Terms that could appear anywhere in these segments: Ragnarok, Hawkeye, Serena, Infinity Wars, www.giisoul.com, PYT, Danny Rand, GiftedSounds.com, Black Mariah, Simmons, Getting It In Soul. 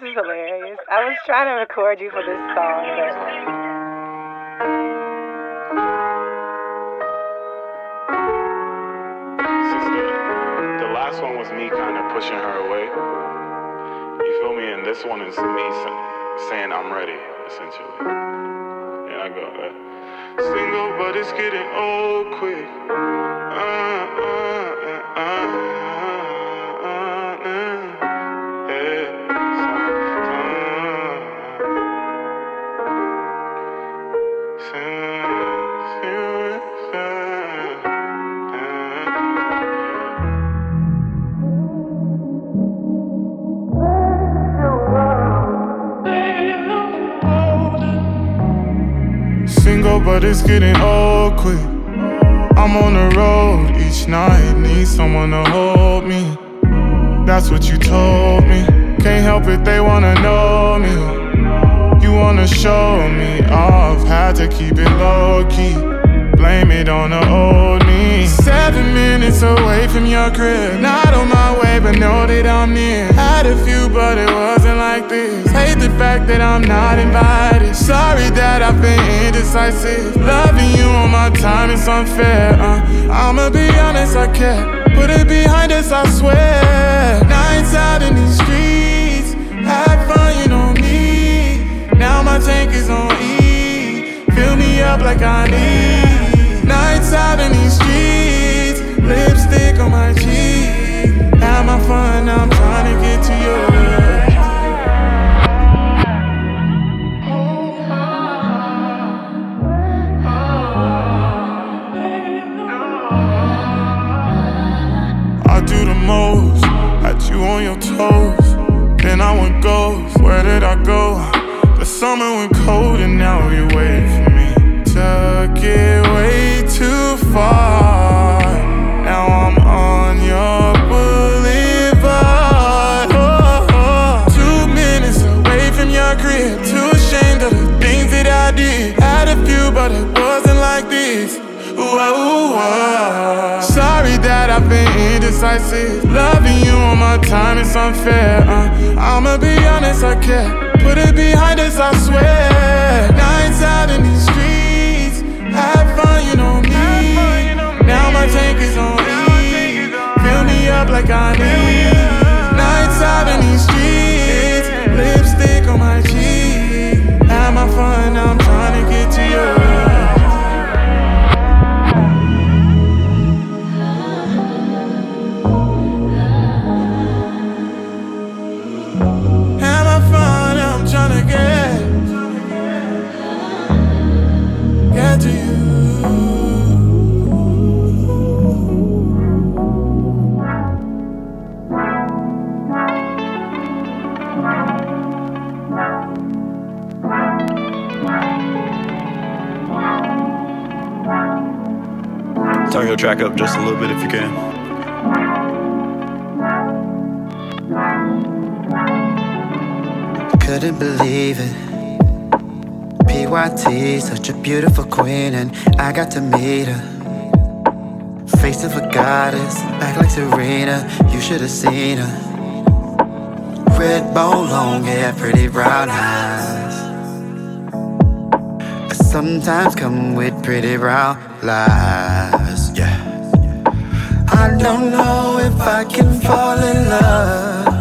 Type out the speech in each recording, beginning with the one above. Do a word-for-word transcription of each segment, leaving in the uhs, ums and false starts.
This is hilarious. I was trying to record you for this song. But... Sister, the last one was me kind of pushing her away. You feel me? And this one is me saying I'm ready, essentially. I got that. Single, but it's getting old quick. Uh, uh, uh, uh, uh, uh, yeah. But it's getting old quick. I'm on the road each night, need someone to hold me. That's what you told me. Can't help it, they wanna know me. You wanna show me off, had to keep it low-key. Blame it on the old me. Seven minutes away from your crib, not on my way, but know that I'm near. Had a few, but it wasn't like this. Hate the fact that I'm not invited. Sorry that I've been indecisive. Loving you on my time is unfair. uh, I'ma be honest, I can't put it behind us, I swear. Nights out in these streets, have fun, you know me. Now my tank is on E, fill me up like I need. Nights out in these streets, lipstick on my cheek. Have my fun, I'm trying to get to you. Do the most, had you on your toes. Then I went ghost, where did I go? The summer went cold and now you're waiting for me. Took it way too far, now I'm on your boulevard. Oh, oh. Two minutes away from your crib, too ashamed of the things that I did. Had a few but it wasn't like this. Ooh, ooh, ooh. Sorry that I've been indecisive. Loving you on my time is unfair. uh, I'ma be honest, I can't put it behind us, I swear. Nights out in these streets, have fun, you know me. Now my tank is on E, fill me up like I need. Nights out in these streets, lipstick on my cheek. Have my fun, I'm trying to get to you. Turn your track up just a little bit if you can. Couldn't believe it. P Y T, such a beautiful queen, and I got to meet her. Face of a goddess, act like Serena, you should have seen her. Red bow, long hair, pretty brown eyes. Sometimes come with pretty brown lies. Yeah. I don't know if I can fall in love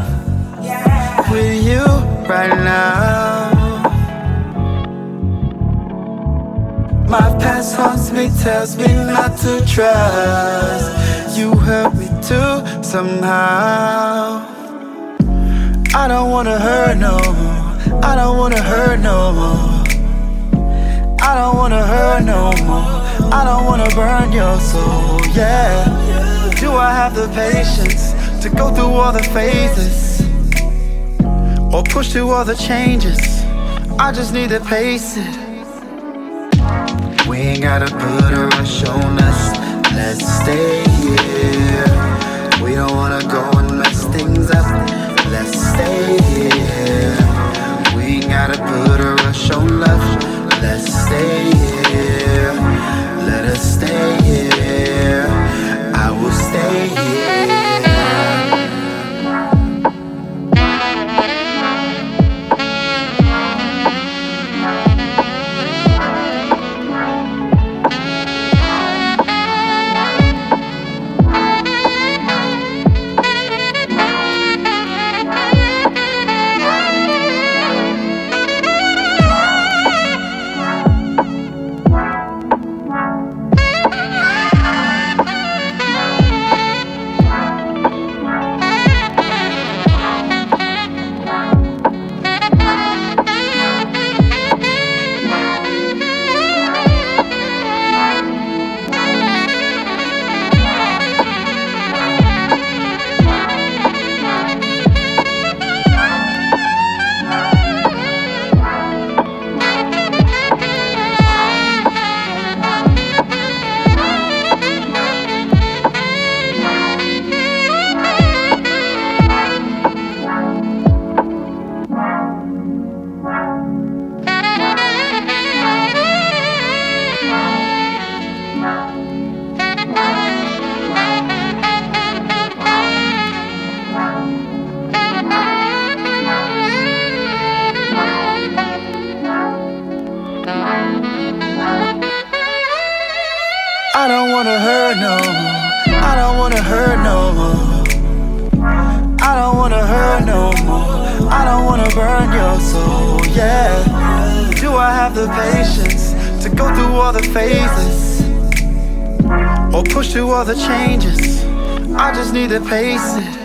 yeah. with you right now. My past haunts me, tells me not to trust. You hurt me too, somehow. I don't wanna hurt no more. I don't wanna hurt no more. I don't wanna hurt no more. I don't wanna burn your soul, yeah. Do I have the patience to go through all the phases? Or push through all the changes? I just need to pace it. We ain't gotta put a rush on us, let's stay here. We don't wanna go and mess things up, let's stay here. We ain't gotta put a rush on love, let's stay here. Let us stay here, I will stay here. I don't wanna hurt no more. I don't wanna hurt no more. I don't wanna hurt no more. I don't wanna burn your soul, yeah. Do I have the patience to go through all the phases or push through all the changes? I just need to pace it.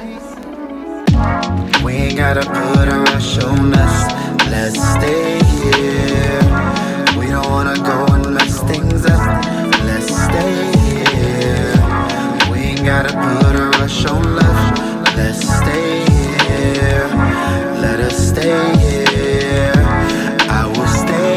We ain't gotta put a rush on us. Let's stay here. We don't wanna go and mess things up. Let's stay here. We ain't gotta put a rush on love. Let's stay here. Let us stay here. I will stay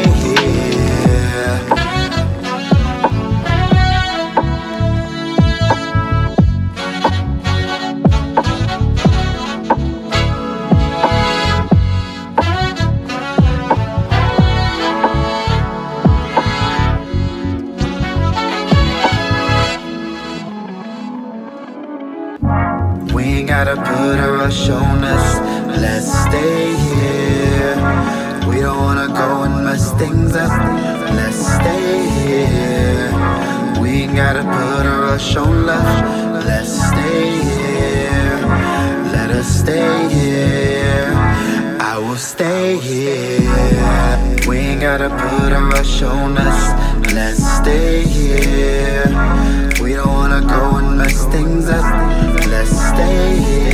on us, let's stay here. We don't wanna go and mess things up. Let's stay here. We ain't gotta put a rush on love. Let's stay here. Let us stay here. I will stay here. We ain't gotta put a rush on us. Let's stay here. We don't wanna go and mess things up. Let's stay here.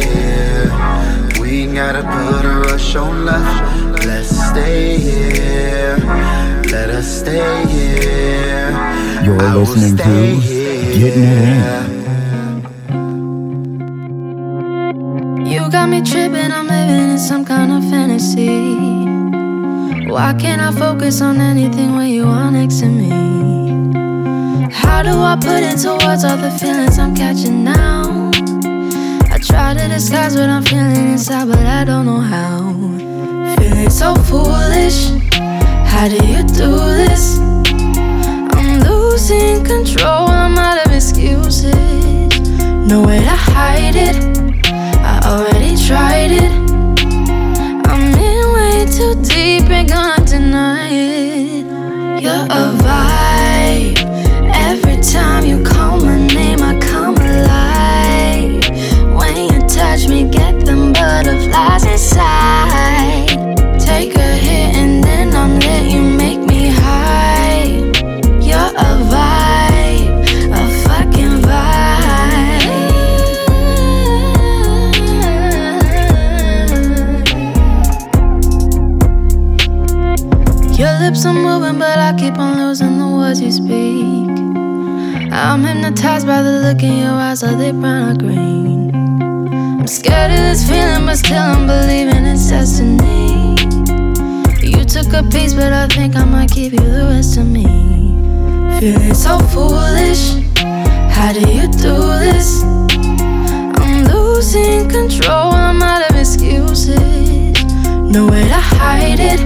We ain't gotta put a rush on love. Let's stay here. Let us stay here. You're I listening to Getting It In. You got me tripping, I'm living in some kind of fantasy. Why can't I focus on anything when you are next to me? How do I put into words all the feelings I'm catching now? Try to disguise what I'm feeling inside, but I don't know how. Feeling so foolish. How do you do this? I'm losing control, I'm out of excuses. No way to hide it, I already tried it. I'm in way too deep, ain't gonna deny it. You're a vibe. Every time you call my name, I come alive. Touch me, get them butterflies inside. Take a hit and then I'm lit, you make me high. You're a vibe, a fucking vibe. Your lips are moving but I keep on losing the words you speak. I'm hypnotized by the look in your eyes, are they brown or green? I'm scared of this feeling, but still I'm believing it's destiny. You took a piece, but I think I might give you the rest of me. Feeling so foolish. How do you do this? I'm losing control, I'm out of excuses. Nowhere to hide it,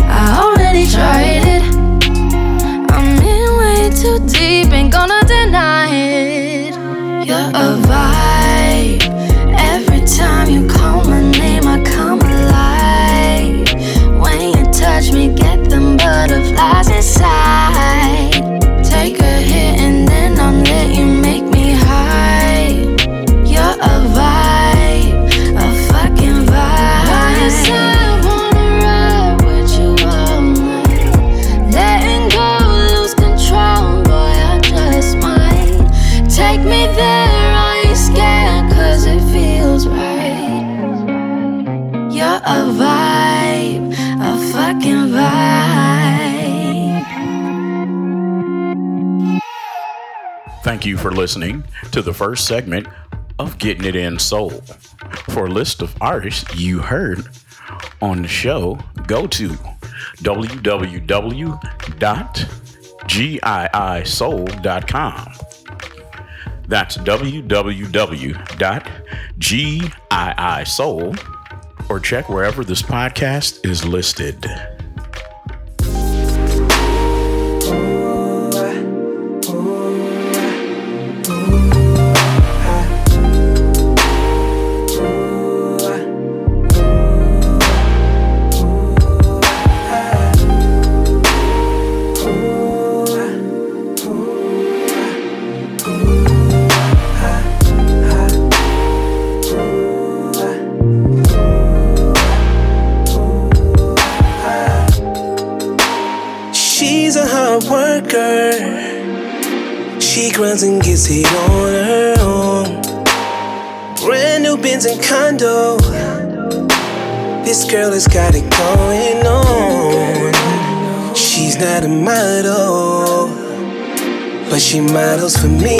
I already tried it. I'm in way too deep, ain't gonna deny it. You're a vibe. Every time you call my name, I come alive. When you touch me, get them butterflies inside. Take a hit and then I'm lit, you make me high. You're a vibe, a fucking vibe. When you said I wanna ride with you all night, letting go, lose control, boy, I just might. Take me there, I ain't scared, cause it feels right. You're a vibe, a fucking vibe. Thank you for listening to the first segment of Getting It In Soul. For a list of artists you heard on the show, go to w w w dot g i soul dot com. That's w w w dot g i soul, or check wherever this podcast is listed. She's a hard worker. She grinds and gets it on her own. Brand new Benz and condo. This girl has got it going on. She's not a model, but she models for me.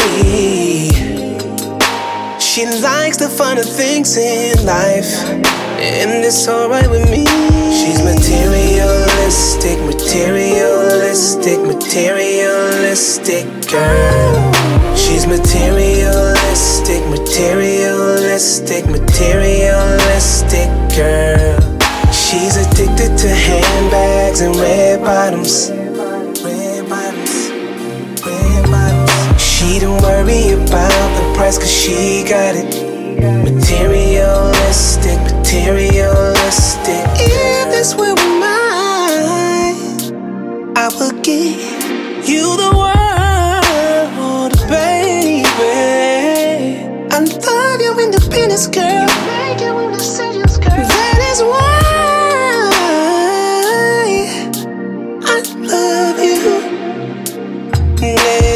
She likes the finer things in life, and it's alright with me. She's materialistic, materialistic, materialistic girl. She's materialistic, materialistic, materialistic girl. She's addicted to handbags and red bottoms. Red bottoms, red bottoms. She don't worry about the price cause she got it. Materialistic, materialistic. If this were mine, I would give you the world, baby. I love your independence, girl. You make your own decisions, girl. That is why I love you. Yeah.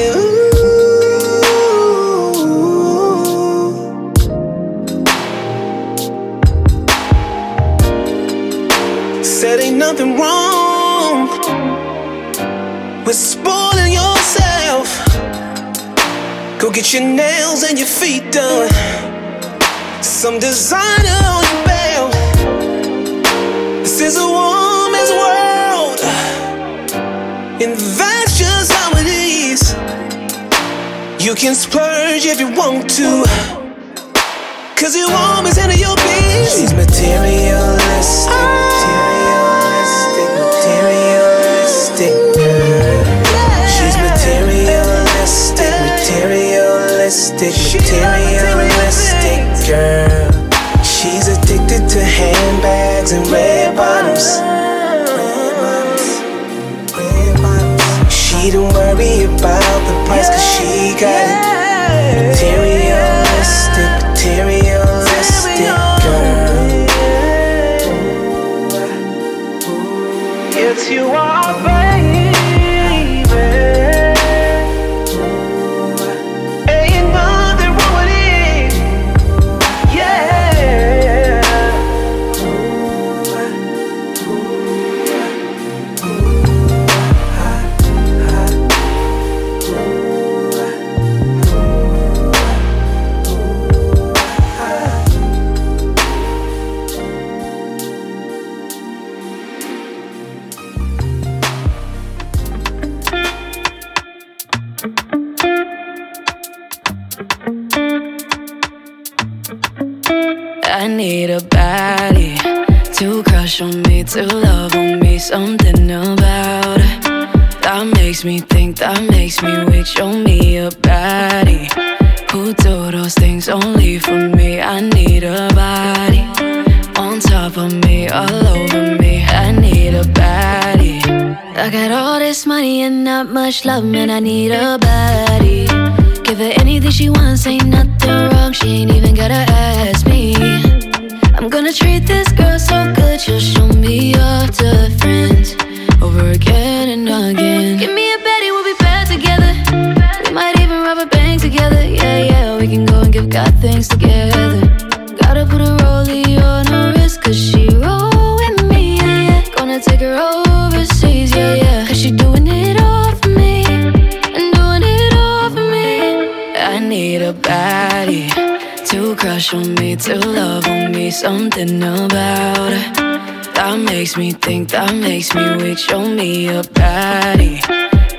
Nothing wrong with spoiling yourself. Go get your nails and your feet done. Some designer on your belt. This is a woman's world, and that's just how it is. You can splurge if you want to, cause you always handle your biz. She's materialistic, materialistic, materialistic girl. She's materialistic, materialistic, materialistic girl. She's addicted to handbags and red bottoms. She don't worry about the price cause she got it. Materialistic, materialistic girl. It's you all, baby. Ain't nothing wrong with it. Yeah. I need a body to crush on me, to love on me. Something about it that makes me think, that makes me weak. Show me a body who do those things only for me. I need a body on top of me, all over me. I need a body. I got all this money and not much love, man. I need a body. Give her anything she wants, ain't nothing wrong. She ain't even gotta ask me. I'm gonna treat this girl so good, she'll show me off to friends over again and again. Give me a baddie, we'll be bad together. We might even rob a bank together. Yeah, yeah, we can go and give God thanks together. Gotta put a rollie on her wrist, cause she roll with me, yeah, yeah. Gonna take her overseas, yeah, yeah. Cause she doing it all for me, and doing it all for me. I need a baddie to crush on me, to love on me. Something about it that makes me think, that makes me weak. Show me a body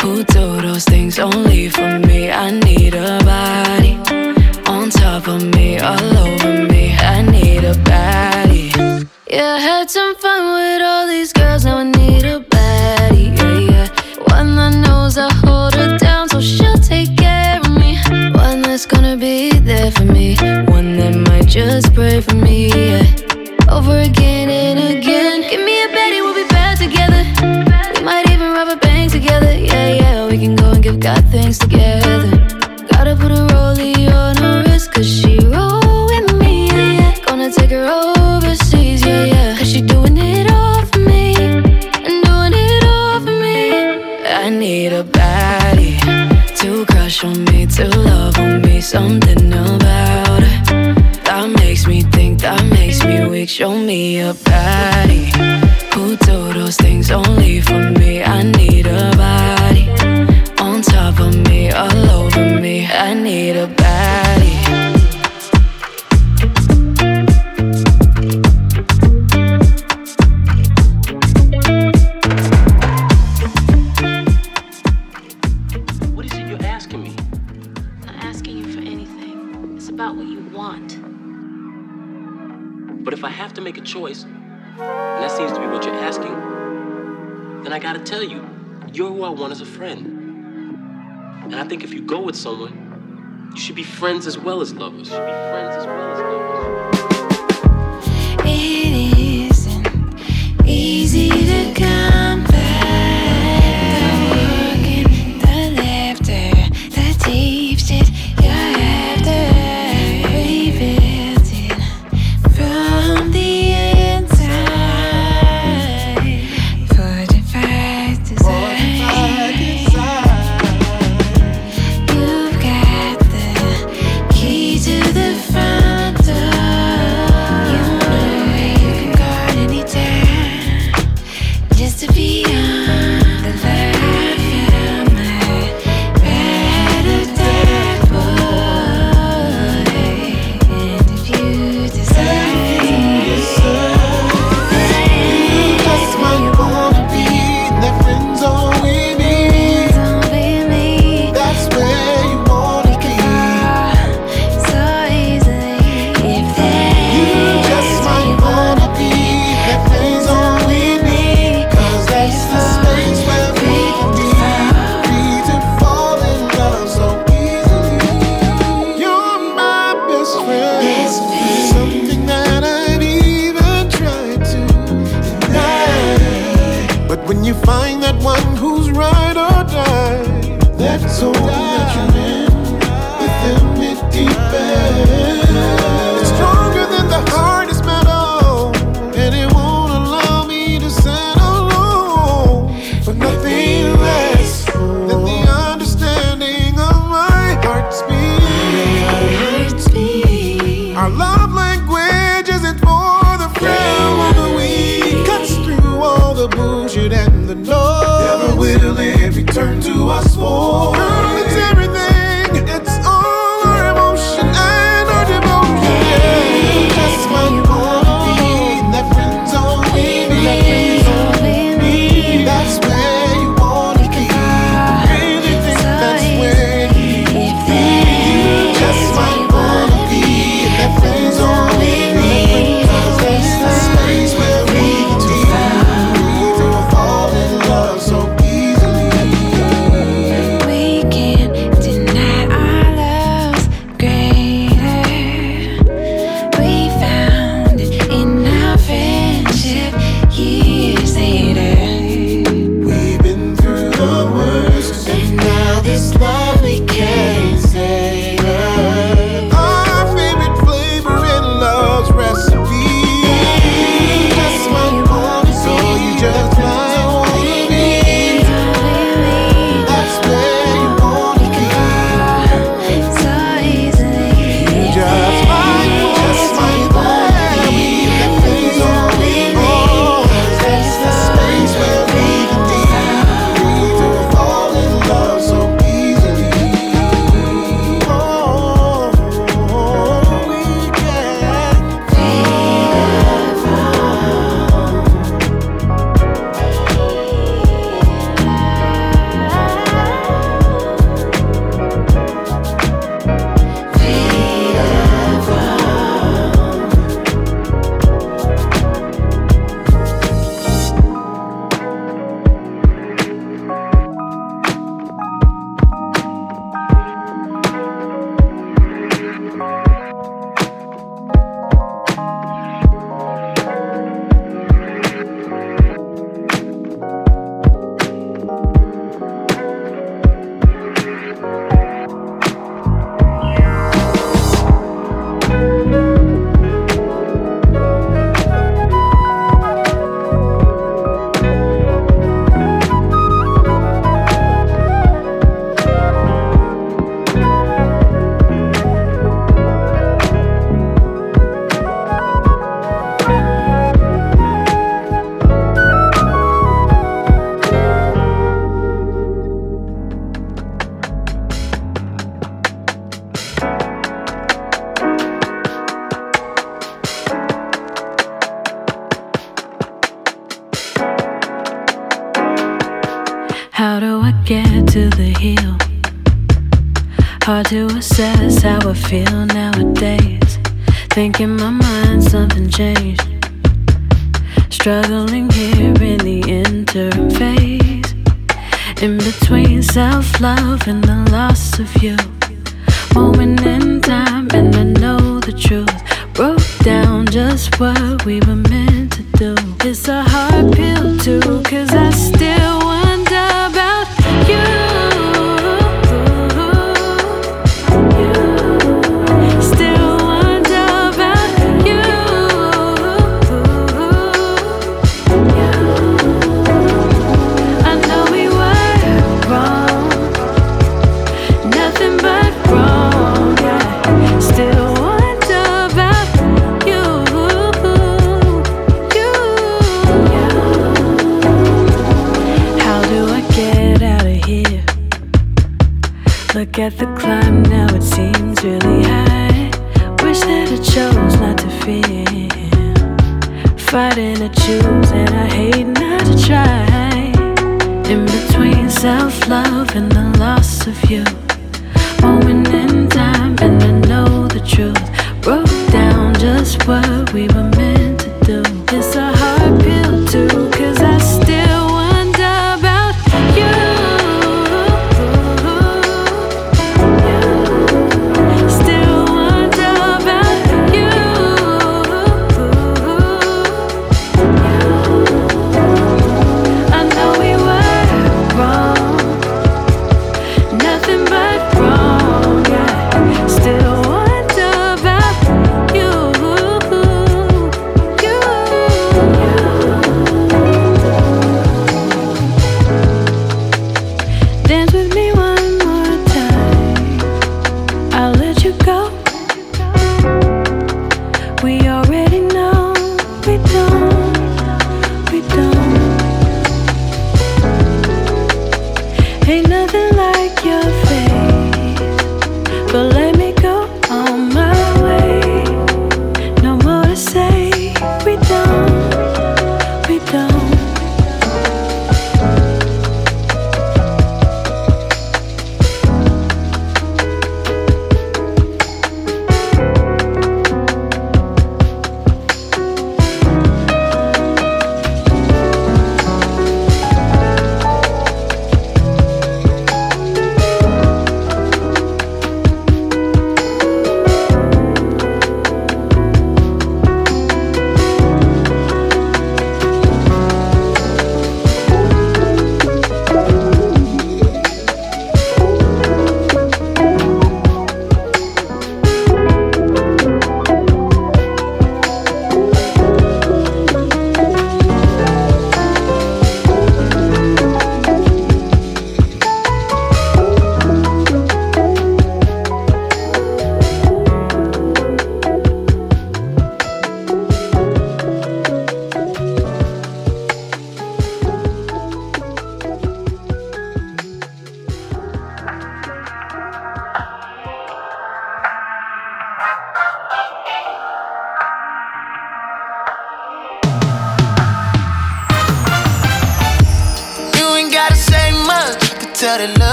who do those things only for me. I need a body on top of me, all over me. I need a body. Yeah, I had some fun with all these girls, now I need a body, yeah, yeah. One that knows I hold her down, so she'll take care of me. One that's gonna be there for me, one that might just pray for me, yeah. Over again and again. Give me a baddie, we'll be bad together. We might even rob a bank together, yeah, yeah. We can go and give God thanks together. Gotta put a rollie on her wrist, cause she roll with me, yeah, yeah. Gonna take her overseas, yeah, yeah. Cause she doing it all for me, and doing it all for me. I need a baddie to crush on me, to love on me. Something about her that makes me think, that makes me weak. Show me a baddie who do those things only for me. I need a body on top of me, all over me. I need a baddie. Make a choice, and that seems to be what you're asking, then I gotta tell you, you're who I want as a friend. And I think if you go with someone, you should be friends as well as lovers. You should be friends as well as lovers. It isn't easy to come back. The walking, the laughter, the deep shit you're after. And the noise, never will it return to us more. head to the heel. Hard to assess how I feel nowadays. Think in my mind something changed. Struggling here in the interim phase, in between self-love and the loss of you. Moment in time and I know the truth. Broke down just what we were meant to do. It's a hard pill too, cause I still wonder about you. Look at the climb, now it seems really high. Wish that I chose not to fear. Fighting to choose and I hate not to try. In between self-love and the loss of you. Moment in time and I know the truth. Broke down just what we were meant to do. It's a hard pill too, cause I still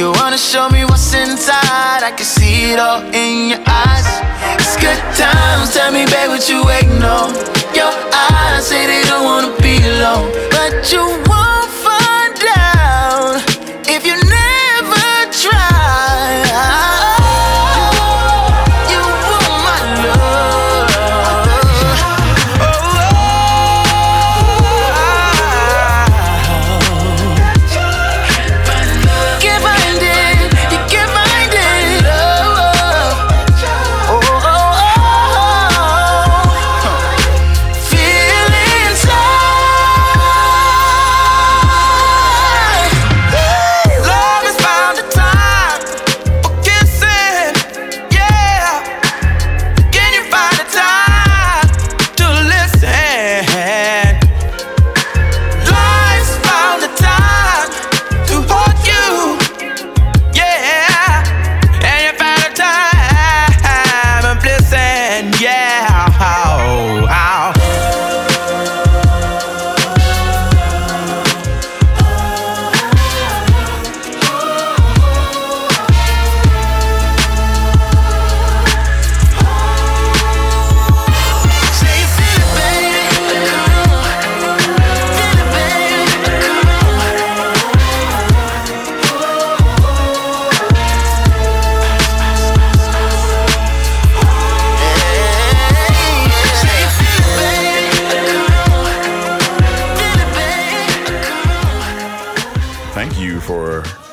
You wanna show me what's inside, I can see it all in your eyes. It's good times, tell me babe what you waiting on. Your eyes say they don't wanna be alone, but you won't find out if you never try.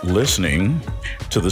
Listening to the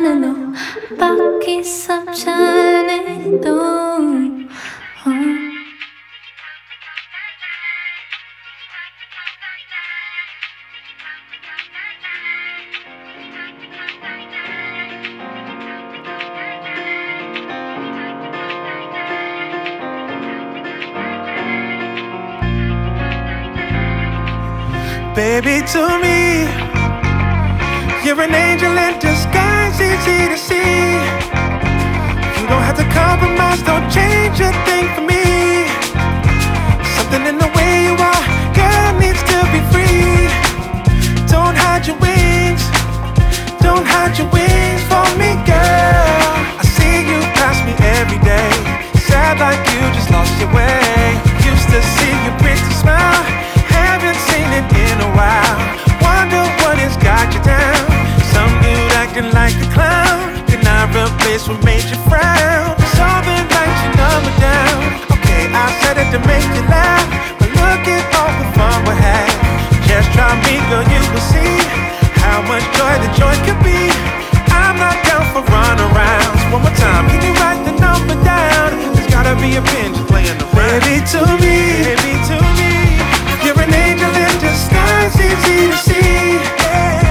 나는 너밖에 없잖아 또 Baby, to me, you're an angel in disguise, easy to see. You don't have to compromise, don't change a thing for me. Something in the way you are, girl, needs to be free. Don't hide your wings, don't hide your wings for me, girl. I see you pass me every day, sad like you just lost your way. Used to see you bring a smile, haven't seen it in a while. Wonder what has got you down. Some dude acting like a clown. Can I replace what made you frown? It's all been like your number down. Okay, I said it to make you laugh, but look at all the fun we had. Just try me, girl, you will see how much joy the joy could be. I'm not down for runarounds. One more time, can you write the number down? There's gotta be a pinch playing the round. Baby, to me, baby, to me, you're an angel in disguise, easy to see. Yeah.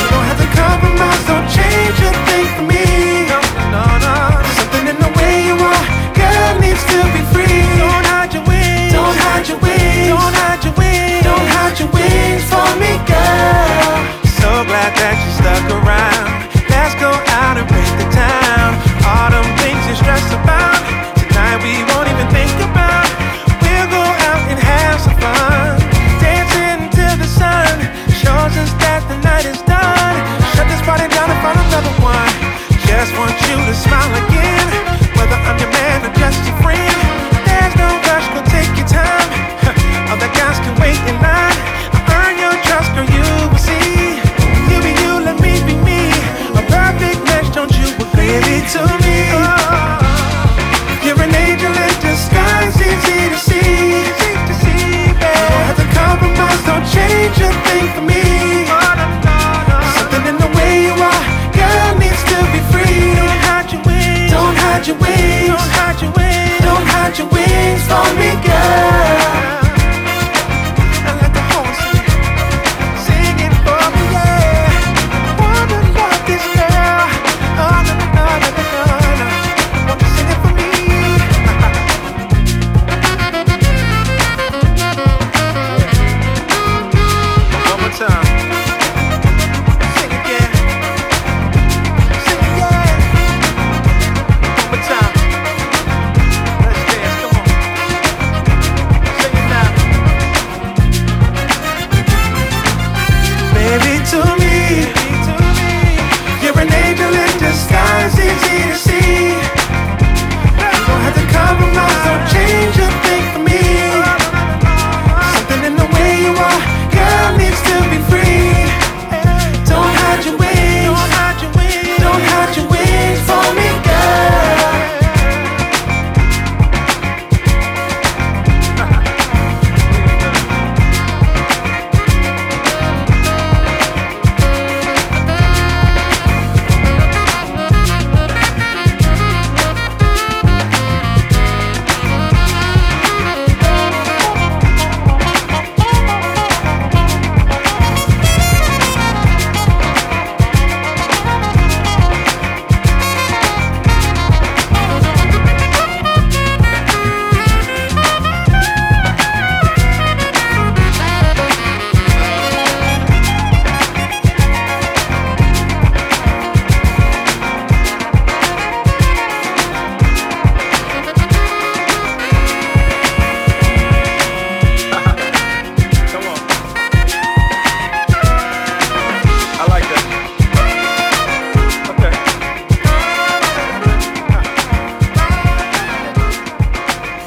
You don't have to compromise, don't change a thing for me. No, no, no. Something in the way you are, girl, needs to be free. Don't hide your wings, don't hide your wings, don't hide your wings, don't hide your wings for me, girl. So glad that you stuck around. Let's go out and break the town. All them things you're stressed about, tonight we won't even think about. We'll go out and have some fun. Just that the night is done. Shut this party down and find another one. Just want you to smile again. Whether I'm your man or just your friend, there's no rush, go take your time. Other guys can wait in line. I earn your trust, girl, you will see. You be you, let me be me. A perfect match, don't you agree? Baby, to me, oh, you're an angel in disguise, easy to see. Compromise, don't change a thing for me. Something in the way you are, girl, needs to be free. Don't hide your wings, don't hide your wings, don't hide your wings, don't hide your wings for me, girl.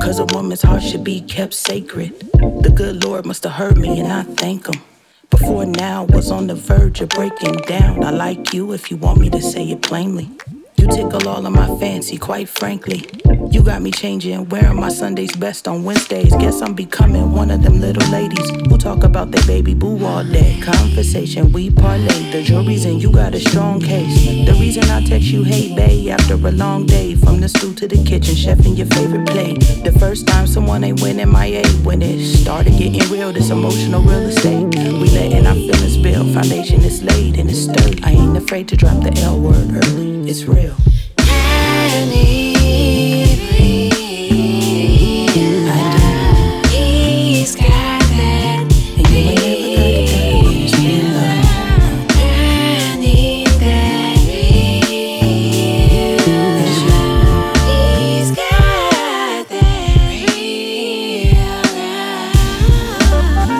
'Cause a woman's heart should be kept sacred. The good Lord must have heard me and I thank him. Before now was on the verge of breaking down. I like you if you want me to say it plainly. You tickle all of my fancy, quite frankly. You got me changing, wearing my Sunday's best on Wednesdays. Guess I'm becoming one of them little ladies who talk about their baby boo all day. Conversation, we parlay. The jury's in, you got a strong case. The reason I text you, hey, babe, after a long day. From the stew to the kitchen, chefing your favorite plate. The first time someone ain't winning my aid. When it started getting real, this emotional real estate. We letting our feelings build, foundation is laid and it's sturdy. I ain't afraid to drop the L word early, it's real. I need me. I do. He's got that. And you ain't never got it. You love. I need that. He's got that. Real love. He's got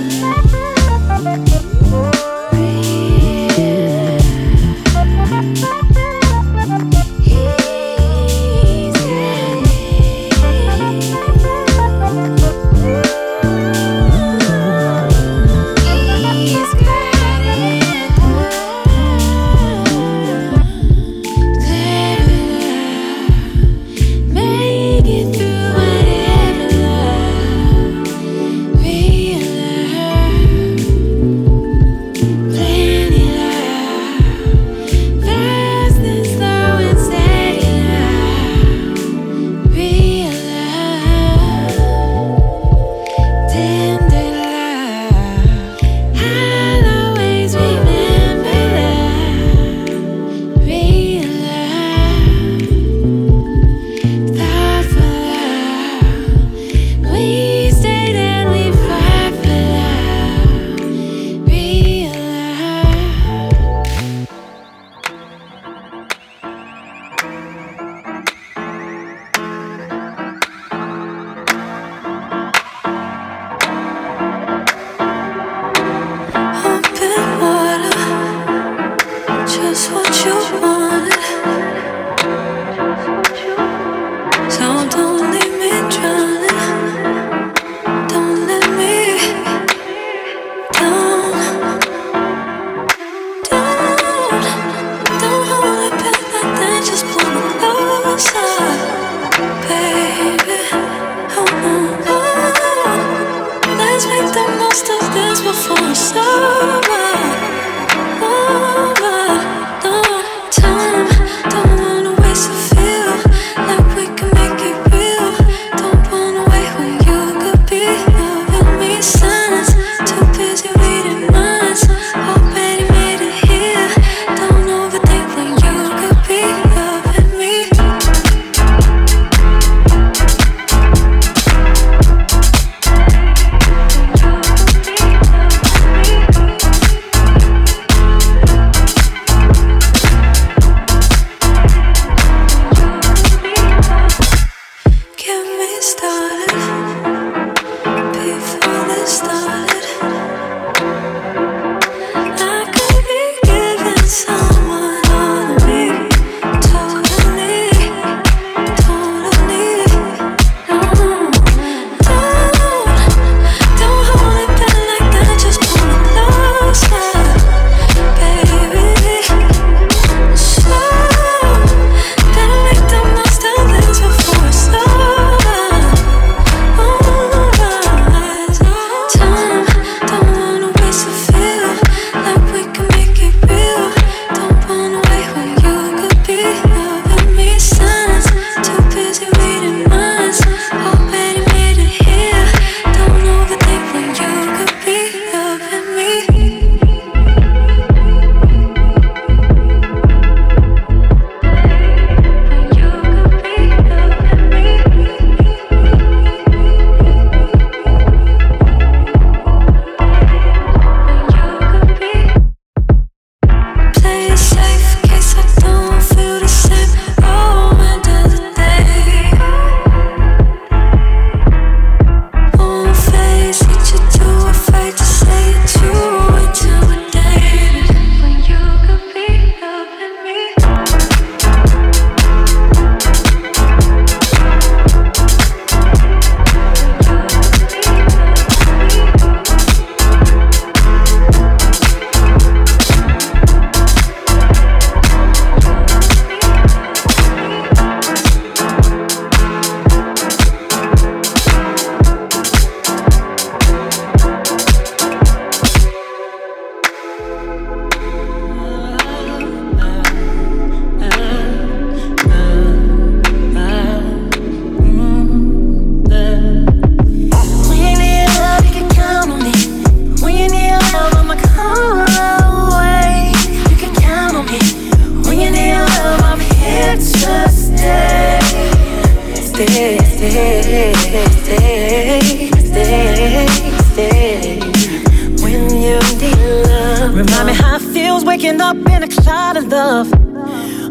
Remind me how it feels waking up in a cloud of love.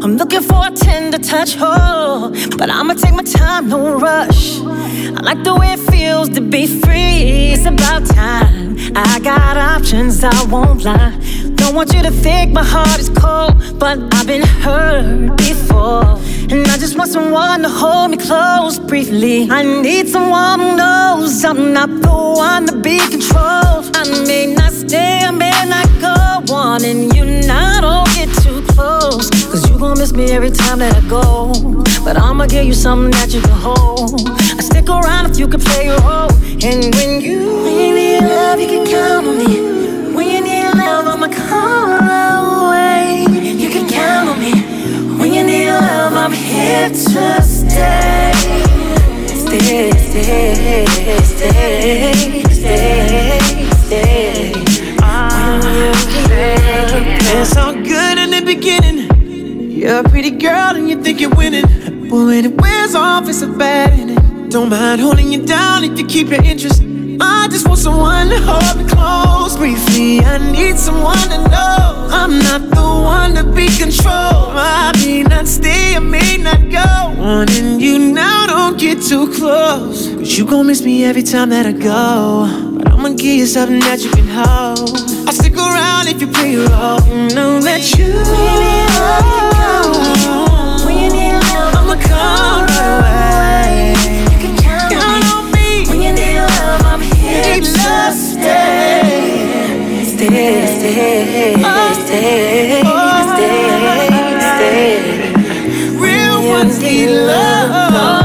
I'm looking for a tender touch, oh, but I'ma take my time, no rush. I like the way it feels to be free. It's about time. I got options, I won't lie. Don't want you to think my heart is cold, but I've been hurt before, and I just want someone to hold me close briefly. I need someone who knows I'm not the one to be controlled. I may not stay, I may not go on, and you now don't get too close, 'cause you gon' miss me every time that I go. But I'ma give you something that you can hold. I stick around if you can play your role. And when you, when you need love, you can count on me. When you need love, I'ma call away. You can count on me. When you need love, I'm here to stay. Stay, stay, stay, stay, stay. It's all good in the beginning. You're a pretty girl and you think you're winning. But when it wears off, it's a bad ending. Don't mind holding you down if you keep your interest. I just want someone to hold me close briefly. I need someone to know I'm not the one to be controlled. I may not stay, I may not go on, and you now don't get too close, 'cause you gon' miss me every time that I go. But I'ma give you something that you can hold. I'll stick around if you play your role. You know that you need love. When you need love, I'ma come right away. Just stay, stay, stay, oh, stay, oh, stay, oh, stay. Real ones need love. love.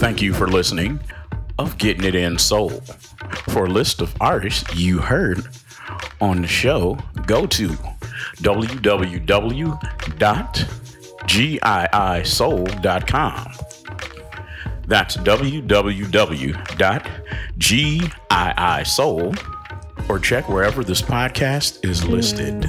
Thank you for listening of Getting It In Soul. For a list of artists you heard on the show, go to w w w dot g i i soul dot com. That's w w w dot g i i soul, or check wherever this podcast is listed.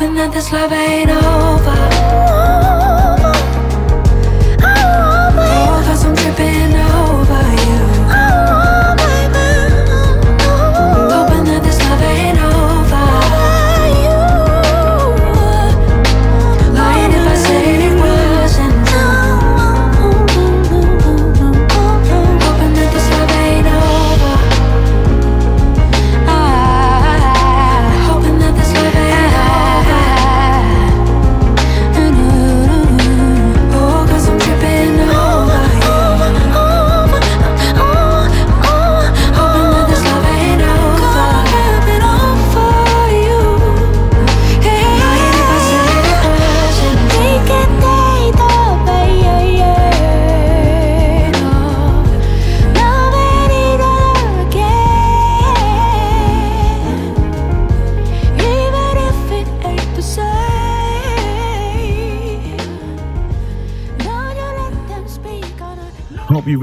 hoping that this love ain't over. Oh, 'cause I'm tripping over you. I'm hoping that this love ain't over. Lying if I said it wasn't. Hoping that this love ain't over. Ah, hoping that this love ain't over. Oh, 'cause I'm tripping over you. Hoping that this love ain't over. Tripping over you. Lying if I said it wasn't. Thinking they thought, but yeah, yeah. Loving each other again, even if it ain't the same. Don't you let them speak on a Hope you've